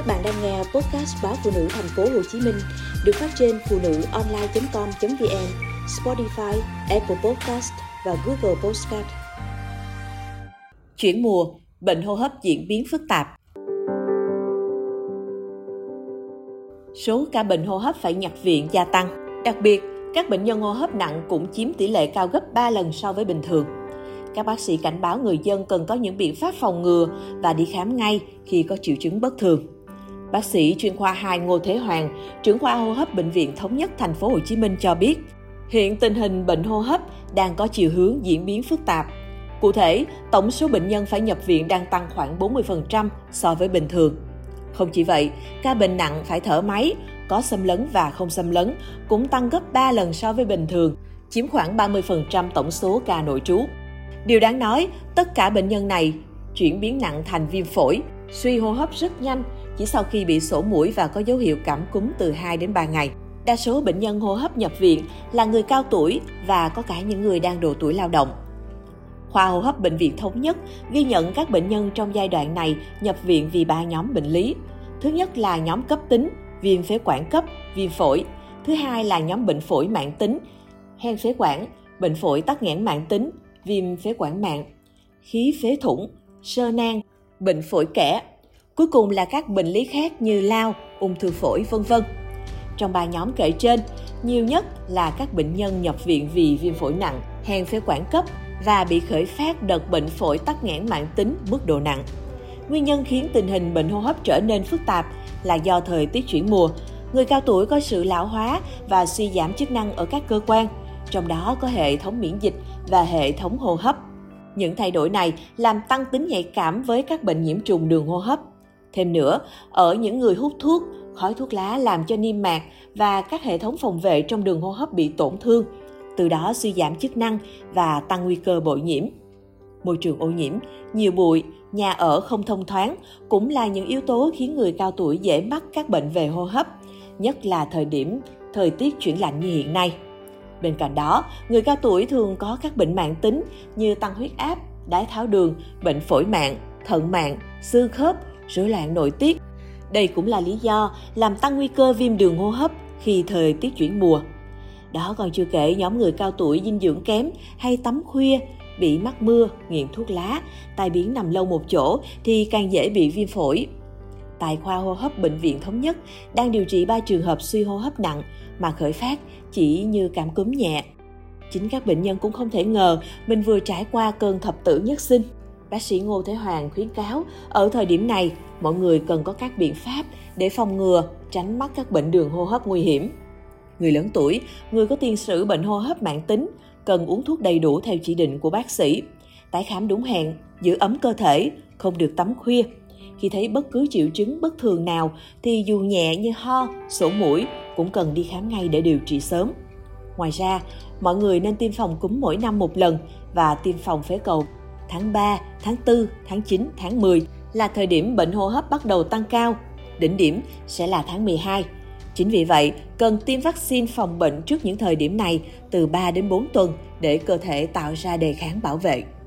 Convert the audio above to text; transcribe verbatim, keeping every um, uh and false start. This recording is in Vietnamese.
Các bạn đang nghe podcast báo phụ nữ thành phố Hồ Chí Minh được phát trên phụ nữ online chấm com chấm vn, Spotify, Apple Podcast và Google Podcast. Chuyển mùa, bệnh hô hấp diễn biến phức tạp. Số ca bệnh hô hấp phải nhập viện gia tăng, đặc biệt các bệnh nhân hô hấp nặng cũng chiếm tỷ lệ cao gấp ba lần so với bình thường. Các bác sĩ cảnh báo người dân cần có những biện pháp phòng ngừa và đi khám ngay khi có triệu chứng bất thường. Bác sĩ chuyên khoa hai Ngô Thế Hoàng, trưởng khoa hô hấp bệnh viện Thống nhất thành phố Hồ Chí Minh cho biết, hiện tình hình bệnh hô hấp đang có chiều hướng diễn biến phức tạp. Cụ thể, tổng số bệnh nhân phải nhập viện đang tăng khoảng bốn mươi phần trăm so với bình thường. Không chỉ vậy, ca bệnh nặng phải thở máy, có xâm lấn và không xâm lấn cũng tăng gấp ba lần so với bình thường, chiếm khoảng ba mươi phần trăm tổng số ca nội trú. Điều đáng nói, tất cả bệnh nhân này chuyển biến nặng thành viêm phổi, suy hô hấp rất nhanh, chỉ sau khi bị sổ mũi và có dấu hiệu cảm cúm từ hai đến ba ngày. Đa số bệnh nhân hô hấp nhập viện là người cao tuổi và có cả những người đang độ tuổi lao động. Khoa hô hấp Bệnh viện Thống Nhất ghi nhận các bệnh nhân trong giai đoạn này nhập viện vì ba nhóm bệnh lý. Thứ nhất là nhóm cấp tính, viêm phế quản cấp, viêm phổi. Thứ hai là nhóm bệnh phổi mãn tính, hen phế quản, bệnh phổi tắc nghẽn mãn tính, viêm phế quản mạn, khí phế thủng, sơ nang, bệnh phổi kẽ. Cuối cùng là các bệnh lý khác như lao, ung thư phổi, vân vân. Trong ba nhóm kể trên, nhiều nhất là các bệnh nhân nhập viện vì viêm phổi nặng, hen phế quản cấp và bị khởi phát đợt bệnh phổi tắc nghẽn mãn tính mức độ nặng. Nguyên nhân khiến tình hình bệnh hô hấp trở nên phức tạp là do thời tiết chuyển mùa, người cao tuổi có sự lão hóa và suy giảm chức năng ở các cơ quan, trong đó có hệ thống miễn dịch và hệ thống hô hấp. Những thay đổi này làm tăng tính nhạy cảm với các bệnh nhiễm trùng đường hô hấp. Thêm nữa, ở những người hút thuốc, khói thuốc lá làm cho niêm mạc và các hệ thống phòng vệ trong đường hô hấp bị tổn thương, từ đó suy giảm chức năng và tăng nguy cơ bội nhiễm. Môi trường ô nhiễm, nhiều bụi, nhà ở không thông thoáng cũng là những yếu tố khiến người cao tuổi dễ mắc các bệnh về hô hấp, nhất là thời điểm thời tiết chuyển lạnh như hiện nay. Bên cạnh đó, người cao tuổi thường có các bệnh mãn tính như tăng huyết áp, đái tháo đường, bệnh phổi mạn, thận mạn, xương khớp, rối loạn nội tiết. Đây cũng là lý do làm tăng nguy cơ viêm đường hô hấp khi thời tiết chuyển mùa. Đó còn chưa kể nhóm người cao tuổi dinh dưỡng kém hay tắm khuya, bị mắc mưa, nghiện thuốc lá, tai biến nằm lâu một chỗ thì càng dễ bị viêm phổi. Tại khoa hô hấp Bệnh viện Thống Nhất đang điều trị ba trường hợp suy hô hấp nặng mà khởi phát chỉ như cảm cúm nhẹ. Chính các bệnh nhân cũng không thể ngờ mình vừa trải qua cơn thập tử nhất sinh. Bác sĩ Ngô Thế Hoàng khuyến cáo, ở thời điểm này, mọi người cần có các biện pháp để phòng ngừa, tránh mắc các bệnh đường hô hấp nguy hiểm. Người lớn tuổi, người có tiền sử bệnh hô hấp mãn tính, cần uống thuốc đầy đủ theo chỉ định của bác sĩ, tái khám đúng hẹn, giữ ấm cơ thể, không được tắm khuya. Khi thấy bất cứ triệu chứng bất thường nào thì dù nhẹ như ho, sổ mũi cũng cần đi khám ngay để điều trị sớm. Ngoài ra, mọi người nên tiêm phòng cúm mỗi năm một lần và tiêm phòng phế cầu. Tháng ba, tháng tư, tháng chín, tháng mười là thời điểm bệnh hô hấp bắt đầu tăng cao, đỉnh điểm sẽ là tháng mười hai. Chính vì vậy, cần tiêm vaccine phòng bệnh trước những thời điểm này từ ba đến bốn tuần để cơ thể tạo ra đề kháng bảo vệ.